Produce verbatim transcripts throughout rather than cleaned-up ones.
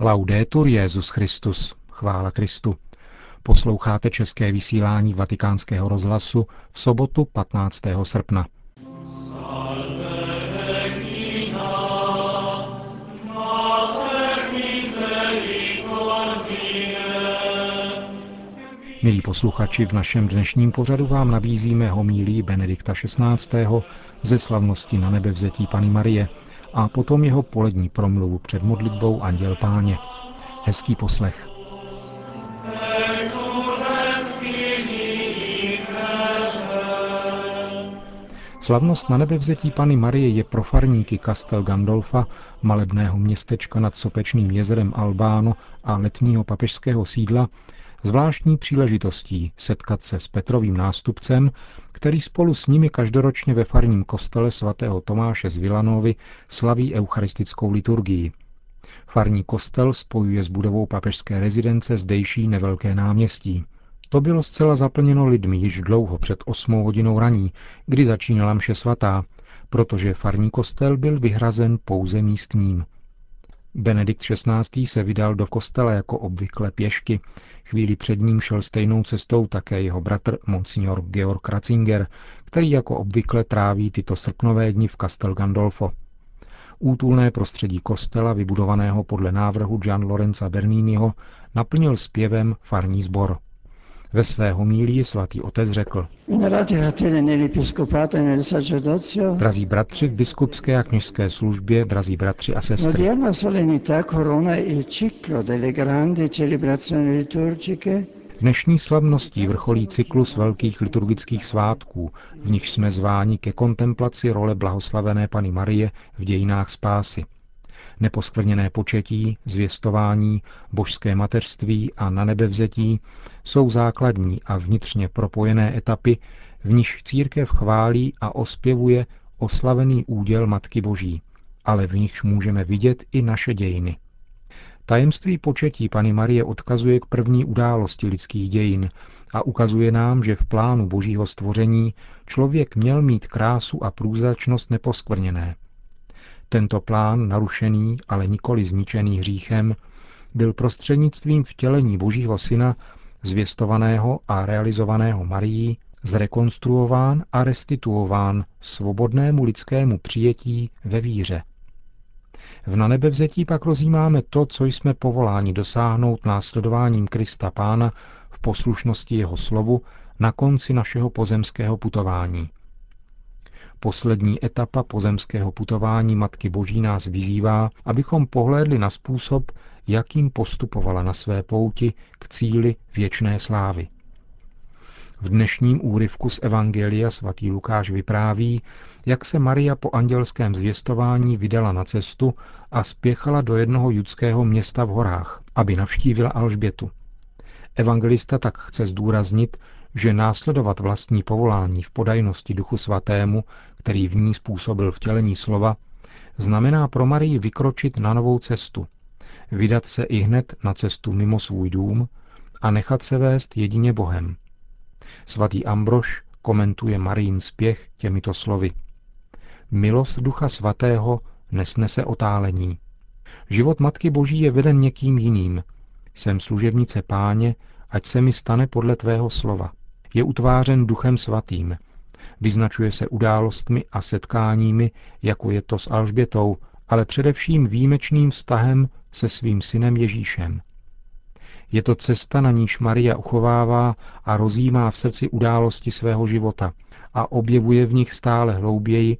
Laudetur Jesus Christus, chvála Kristu. Posloucháte české vysílání Vatikánského rozhlasu v sobotu patnáctého srpna. Milí posluchači, v našem dnešním pořadu vám nabízíme homílii Benedikta šestnáctého ze slavnosti na nebevzetí Panny Marie a potom jeho polední promluvu před modlitbou Anděl Páně. Hezký poslech. Slavnost na nebevzetí Panny Marie je pro farníky Castel Gandolfa, malebného městečka nad sopečným jezerem Albáno a letního papežského sídla, zvláštní příležitostí setkat se s Petrovým nástupcem, který spolu s nimi každoročně ve farním kostele svatého Tomáše z Vilanovy slaví eucharistickou liturgii. Farní kostel spojuje s budovou papežské rezidence zdejší nevelké náměstí. To bylo zcela zaplněno lidmi již dlouho před osmou hodinou raní, kdy začínala mše svatá, protože farní kostel byl vyhrazen pouze místním. Benedikt šestnáctý se vydal do kostela jako obvykle pěšky. Chvíli před ním šel stejnou cestou také jeho bratr monsignor Georg Ratzinger, který jako obvykle tráví tyto srpnové dny v Castel Gandolfo. Útulné prostředí kostela, vybudovaného podle návrhu Gian Lorenza Berniniho, naplnil zpěvem farní sbor. Ve své homílii svatý otec řekl: Drazí bratři v biskupské a kněžské službě, drazí bratři a sestry. Dnešní slavností vrcholí cyklus velkých liturgických svátků, v nichž jsme zváni ke kontemplaci role blahoslavené Panny Marie v dějinách spásy. Neposkvrněné početí, zvěstování, božské mateřství a nanebevzetí jsou základní a vnitřně propojené etapy, v níž církev chválí a ospěvuje oslavený úděl Matky Boží, ale v nichž můžeme vidět i naše dějiny. Tajemství početí Panny Marie odkazuje k první události lidských dějin a ukazuje nám, že v plánu Božího stvoření člověk měl mít krásu a průzračnost neposkvrněné. Tento plán, narušený, ale nikoli zničený hříchem, byl prostřednictvím vtělení Božího Syna, zvěstovaného a realizovaného Marií, zrekonstruován a restituován svobodnému lidskému přijetí ve víře. V nanebevzetí pak rozjímáme to, co jsme povoláni dosáhnout následováním Krista Pána v poslušnosti jeho slovu na konci našeho pozemského putování. Poslední etapa pozemského putování Matky Boží nás vyzývá, abychom pohlédli na způsob, jakým postupovala na své pouti k cíli věčné slávy. V dnešním úryvku z Evangelia svatý Lukáš vypráví, jak se Maria po andělském zvěstování vydala na cestu a spěchala do jednoho judského města v horách, aby navštívila Alžbětu. Evangelista tak chce zdůraznit, že následovat vlastní povolání v podajnosti Duchu Svatému, který v ní způsobil vtělení slova, znamená pro Marii vykročit na novou cestu, vydat se i hned na cestu mimo svůj dům a nechat se vést jedině Bohem. Svatý Ambrož komentuje Marijin spěch těmito slovy: Milost Ducha Svatého nesnese otálení. Život Matky Boží je veden někým jiným. Jsem služebnice Páně, ať se mi stane podle tvého slova. Je utvářen Duchem Svatým. Vyznačuje se událostmi a setkáními, jako je to s Alžbětou, ale především výjimečným vztahem se svým synem Ježíšem. Je to cesta, na níž Maria uchovává a rozjímá v srdci události svého života a objevuje v nich stále hlouběji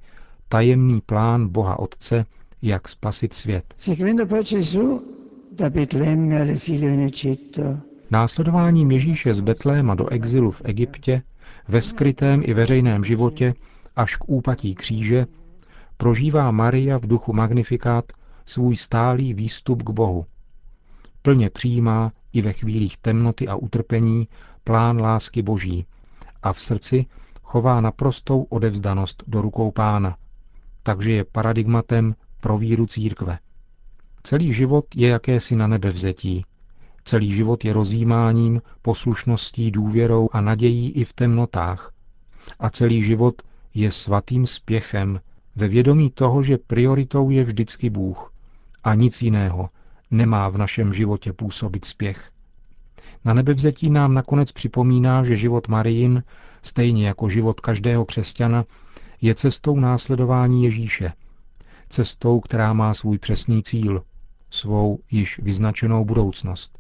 tajemný plán Boha Otce, jak spasit svět. Následováním Ježíše z Betléma do exilu v Egyptě, ve skrytém i veřejném životě až k úpatí kříže, prožívá Maria v duchu magnifikát svůj stálý výstup k Bohu. Plně přijímá i ve chvílích temnoty a utrpení plán lásky Boží a v srdci chová naprostou odevzdanost do rukou Pána, takže je paradigmatem pro víru církve. Celý život je jakési na nebevzetí. Celý život je rozjímáním, poslušností, důvěrou a nadějí i v temnotách. A celý život je svatým spěchem ve vědomí toho, že prioritou je vždycky Bůh a nic jiného, nemá v našem životě působit spěch. Na nebevzetí nám nakonec připomíná, že život Marijin, stejně jako život každého křesťana, je cestou následování Ježíše. Cestou, která má svůj přesný cíl, svou již vyznačenou budoucnost.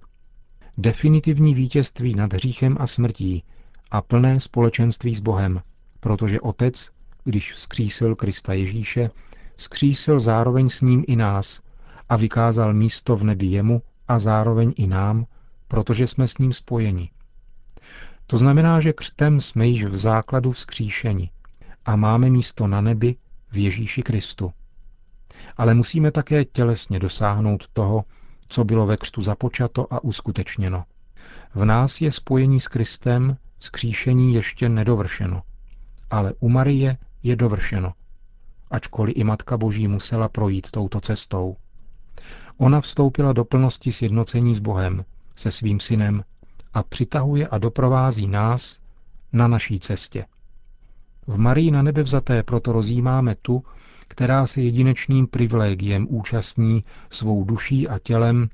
Definitivní vítězství nad hříchem a smrtí a plné společenství s Bohem, protože Otec, když vzkřísil Krista Ježíše, vzkřísil zároveň s ním i nás a vykázal místo v nebi jemu a zároveň i nám, protože jsme s ním spojeni. To znamená, že křtem jsme již v základu vzkříšeni a máme místo na nebi v Ježíši Kristu. Ale musíme také tělesně dosáhnout toho, co bylo ve křtu započato a uskutečněno. V nás je spojení s Kristem, vzkříšení ještě nedovršeno, ale u Marie je dovršeno, ačkoliv i Matka Boží musela projít touto cestou. Ona vstoupila do plnosti sjednocení s Bohem, se svým synem a přitahuje a doprovází nás na naší cestě. V Marii na nebe vzaté proto rozjímáme tu, která se jedinečným privilegiem účastní svou duší a tělem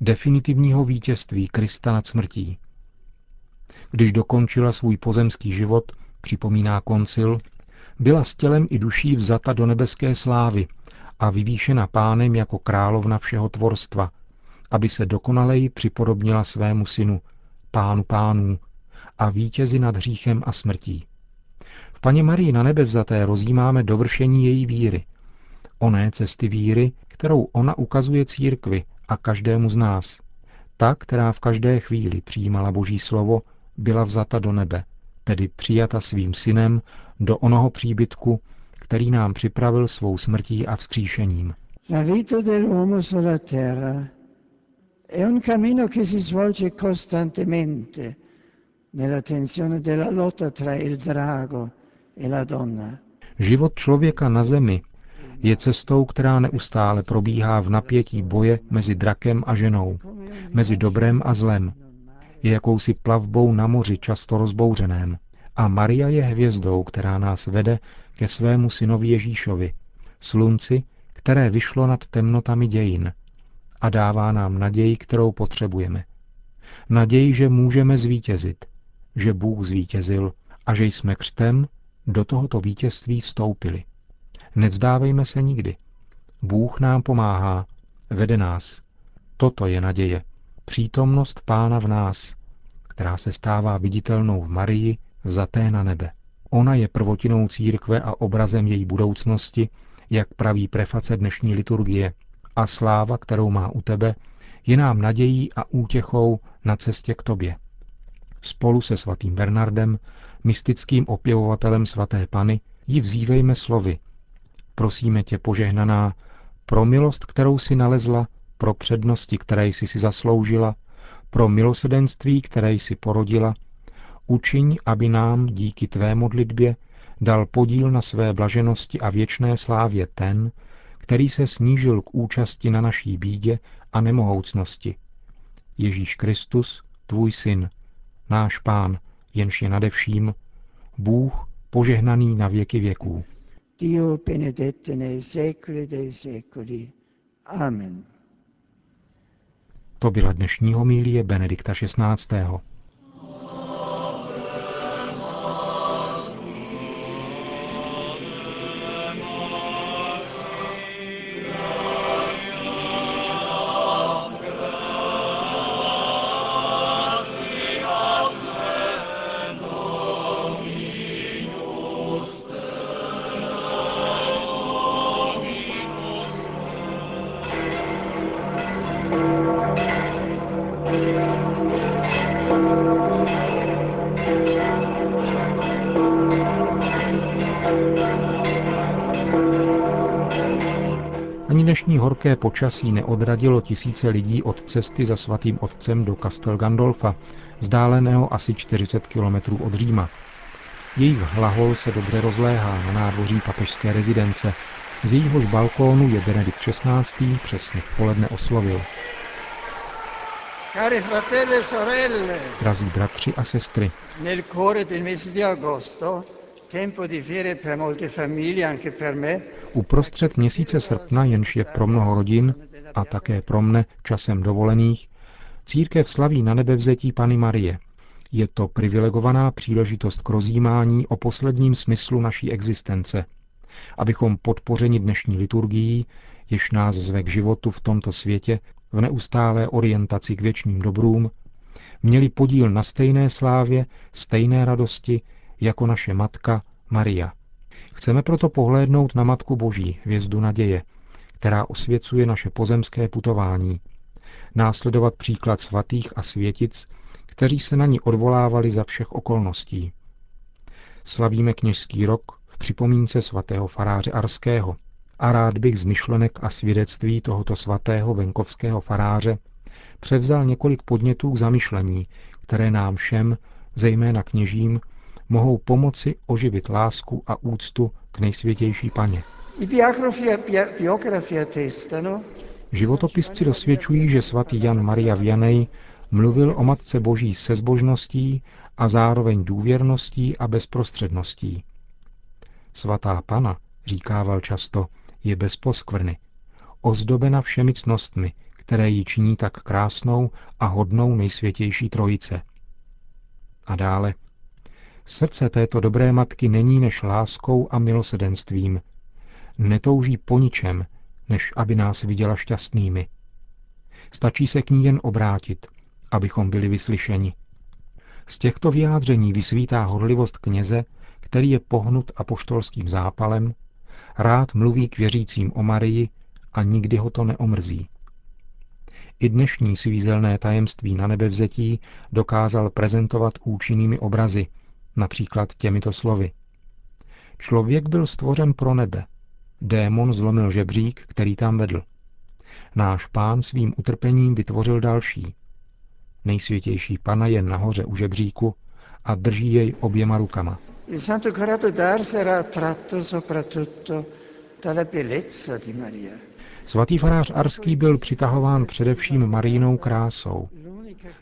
definitivního vítězství Krista nad smrtí. Když dokončila svůj pozemský život, připomíná koncil, byla s tělem i duší vzata do nebeské slávy a vyvýšena Pánem jako královna všeho tvorstva, aby se dokonaleji připodobnila svému synu, Pánu pánů, a vítězi nad hříchem a smrtí. V Paně Marii na nebe vzaté rozjímáme dovršení její víry, oné cesty víry, kterou ona ukazuje církvi a každému z nás. Ta, která v každé chvíli přijímala Boží slovo, byla vzata do nebe, tedy přijata svým synem do onoho příbytku, který nám připravil svou smrtí a vzkříšením. La vita dell'uomo sulla terra è un cammino che si svolge costantemente nella tensione della lotta tra il drago e la donna. Život člověka na zemi je cestou, která neustále probíhá v napětí boje mezi drakem a ženou, mezi dobrem a zlem. Je jakousi plavbou na moři často rozbouřeném. A Maria je hvězdou, která nás vede ke svému synovi Ježíšovi, slunci, které vyšlo nad temnotami dějin a dává nám naději, kterou potřebujeme. Naději, že můžeme zvítězit, že Bůh zvítězil a že jsme křtem do tohoto vítězství vstoupili. Nevzdávejme se nikdy. Bůh nám pomáhá, vede nás. Toto je naděje, přítomnost Pána v nás, která se stává viditelnou v Marii, vzaté na nebe. Ona je prvotinou církve a obrazem její budoucnosti, jak praví preface dnešní liturgie, a sláva, kterou má u tebe, je nám nadějí a útěchou na cestě k tobě. Spolu se svatým Bernardem, mystickým opěvovatelem svaté Pany, ji vzývejme slovy. Prosíme tě, požehnaná, pro milost, kterou jsi nalezla, pro přednosti, které jsi si zasloužila, pro milosrdenství, které jsi porodila, učiň, aby nám díky tvé modlitbě dal podíl na své blaženosti a věčné slávě ten, který se snížil k účasti na naší bídě a nemohoucnosti. Ježíš Kristus, tvůj syn, náš Pán, jenž je nade vším, Bůh požehnaný na věky věků. Dio benedetto nei secoli dei secoli. Amen. To byla dnešní homilie Benedikta šestnáctého. Ani dnešní horké počasí neodradilo tisíce lidí od cesty za svatým otcem do Castel Gandolfa, vzdáleného asi čtyřicet kilometrů od Říma. Jejich hlahol se dobře rozléhá na nádvoří papežské rezidence. Z jejíhož balkónu je Benedikt šestnáctý přesně v poledne oslovil. Cari fratelli, sorelle, drazí bratři a sestry, nel cuore del mese di agosto, tempo di fiere per molte famiglie, anche per me. Uprostřed měsíce srpna, jenž je pro mnoho rodin, a také pro mne časem dovolených, církev slaví na nebevzetí Panny Marie. Je to privilegovaná příležitost k rozjímání o posledním smyslu naší existence, abychom podpořeni dnešní liturgií, jež nás zve k životu v tomto světě, v neustálé orientaci k věčným dobrům, měli podíl na stejné slávě, stejné radosti, jako naše matka Maria. Chceme proto pohlédnout na Matku Boží, hvězdu naděje, která osvěcuje naše pozemské putování, následovat příklad svatých a světic, kteří se na ní odvolávali za všech okolností. Slavíme kněžský rok v připomínce svatého faráře arského a rád bych z myšlenek a svědectví tohoto svatého venkovského faráře převzal několik podnětů k zamyšlení, které nám všem, zejména kněžím, mohou pomoci oživit lásku a úctu k nejsvětější Paně. Životopisci dosvědčují, že svatý Jan Maria Vianney mluvil o Matce Boží se zbožností a zároveň důvěrností a bezprostředností. Svatá Pana, říkával často, je bez poskvrny, ozdobena všemi ctnostmi, které ji činí tak krásnou a hodnou nejsvětější trojice. A dále. Srdce této dobré matky není než láskou a milosrdenstvím. Netouží po ničem, než aby nás viděla šťastnými. Stačí se k ní jen obrátit, abychom byli vyslyšeni. Z těchto vyjádření vysvítá horlivost kněze, který je pohnut apoštolským zápalem, rád mluví k věřícím o Marii a nikdy ho to neomrzí. I dnešní svízelné tajemství na nebevzetí dokázal prezentovat účinnými obrazy, například těmito slovy. Člověk byl stvořen pro nebe. Démon zlomil žebřík, který tam vedl. Náš Pán svým utrpením vytvořil další. Nejsvětější Pana je nahoře u žebříku a drží jej oběma rukama. Svatý farář arský byl přitahován především Mariinou krásou.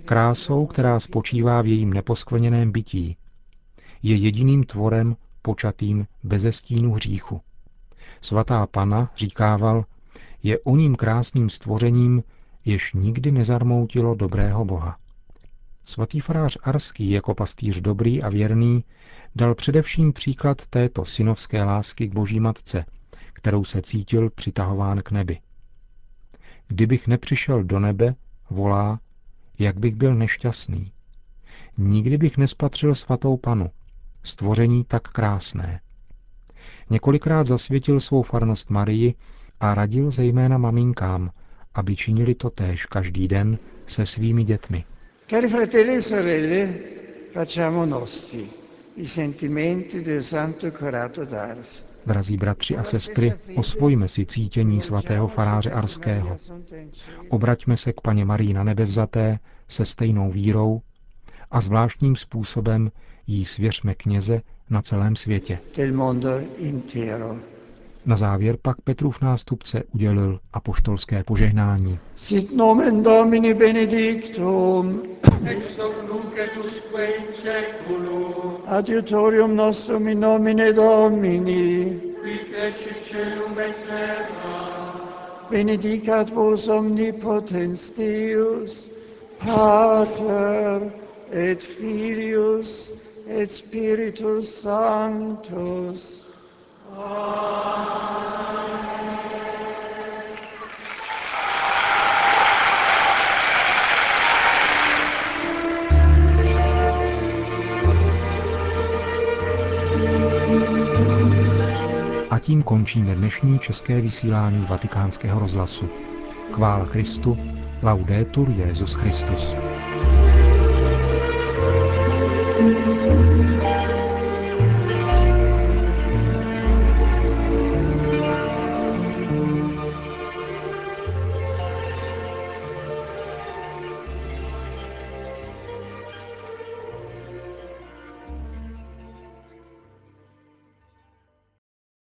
Krásou, která spočívá v jejím neposkvrněném bytí. Je jediným tvorem počatým beze stínu hříchu. Svatá Panna, říkával, je oním krásným stvořením, jež nikdy nezarmoutilo dobrého Boha. Svatý farář arský jako pastýř dobrý a věrný dal především příklad této synovské lásky k Boží Matce, kterou se cítil přitahován k nebi. Kdybych nepřišel do nebe, volá, jak bych byl nešťastný. Nikdy bych nespatřil svatou Panu, stvoření tak krásné. Několikrát zasvětil svou farnost Marii a radil zejména maminkám, aby činili to též každý den se svými dětmi. Cari fratelli e sorelle, facciamo nostri i sentimenti del Santo Corato d'Ars. Drazí bratři a sestry, osvojme si cítění svatého faráře arského. Obraťme se k Paně Marii na nebevzaté se stejnou vírou a zvláštním způsobem jí svěřme kněze na celém světě. Na závěr pak Petrův nástupce udělil apoštolské požehnání. Sit nomen Domini benedictum, ex hoc nunc et usque in seculum, adiutorium nostrum in nomine Domini, qui fecit caelum et terram, benedicat vos omnipotens Deus, Pater et Filius et Spiritus Sanctus. Amen. A tím končíme dnešní české vysílání Vatikánského rozhlasu. Chvála Kristu, laudetur Jesus Christus.